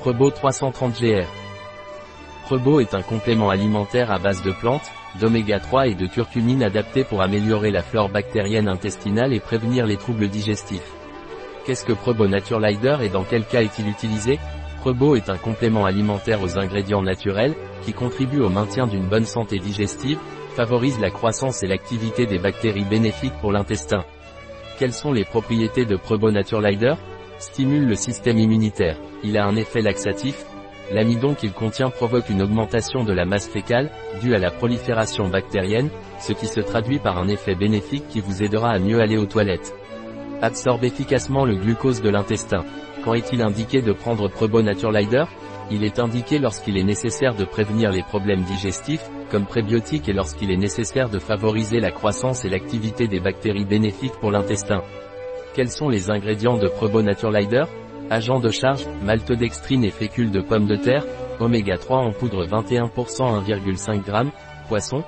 Prebot 330 gr. Prebot est un complément alimentaire à base de plantes, d'oméga 3 et de curcumine adapté pour améliorer la flore bactérienne intestinale et prévenir les troubles digestifs. Qu'est-ce que Prebot Naturlider et dans quel cas est-il utilisé? Prebot est un complément alimentaire aux ingrédients naturels, qui contribue au maintien d'une bonne santé digestive, favorise la croissance et l'activité des bactéries bénéfiques pour l'intestin. Quelles sont les propriétés de Prebot Naturlider? Stimule le système immunitaire. Il a un effet laxatif. L'amidon qu'il contient provoque une augmentation de la masse fécale, due à la prolifération bactérienne, ce qui se traduit par un effet bénéfique qui vous aidera à mieux aller aux toilettes. Absorbe efficacement le glucose de l'intestin. Quand est-il indiqué de prendre Prebot Naturlider? Il est indiqué lorsqu'il est nécessaire de prévenir les problèmes digestifs, comme prébiotiques, et lorsqu'il est nécessaire de favoriser la croissance et l'activité des bactéries bénéfiques pour l'intestin. Quels sont les ingrédients de Prebot Naturlider? Agent de charge, maltodextrine et fécule de pommes de terre, oméga 3 en poudre 21% 1,5 g, poisson,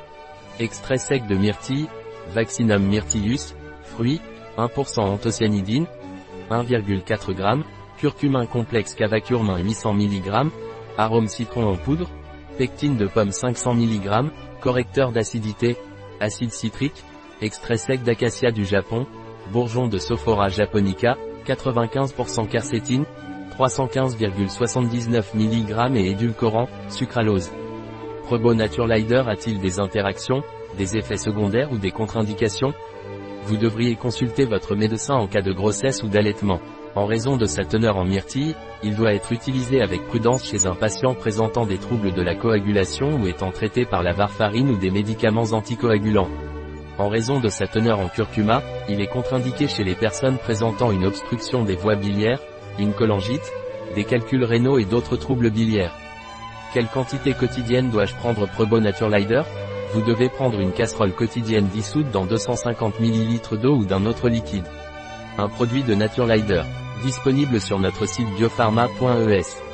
extrait sec de myrtille, Vaccinium myrtillus, fruits, 1% anthocyanidine, 1,4 g, curcumin complexe Cavacurmin 800 mg, arôme citron en poudre, pectine de pomme 500 mg, correcteur d'acidité, acide citrique, extrait sec d'acacia du Japon, bourgeon de Sophora japonica, 95% quercétine, 315,79 mg et édulcorant, sucralose. Prebot Naturlider a-t-il des interactions, des effets secondaires ou des contre-indications? Vous devriez consulter votre médecin en cas de grossesse ou d'allaitement. En raison de sa teneur en myrtille, il doit être utilisé avec prudence chez un patient présentant des troubles de la coagulation ou étant traité par la warfarine ou des médicaments anticoagulants. En raison de sa teneur en curcuma, il est contre-indiqué chez les personnes présentant une obstruction des voies biliaires, une cholangite, des calculs rénaux et d'autres troubles biliaires. Quelle quantité quotidienne dois-je prendre Prebot Naturlider? Vous devez prendre une casserole quotidienne dissoute dans 250 ml d'eau ou d'un autre liquide. Un produit de Naturlider. Disponible sur notre site bio-farma.es.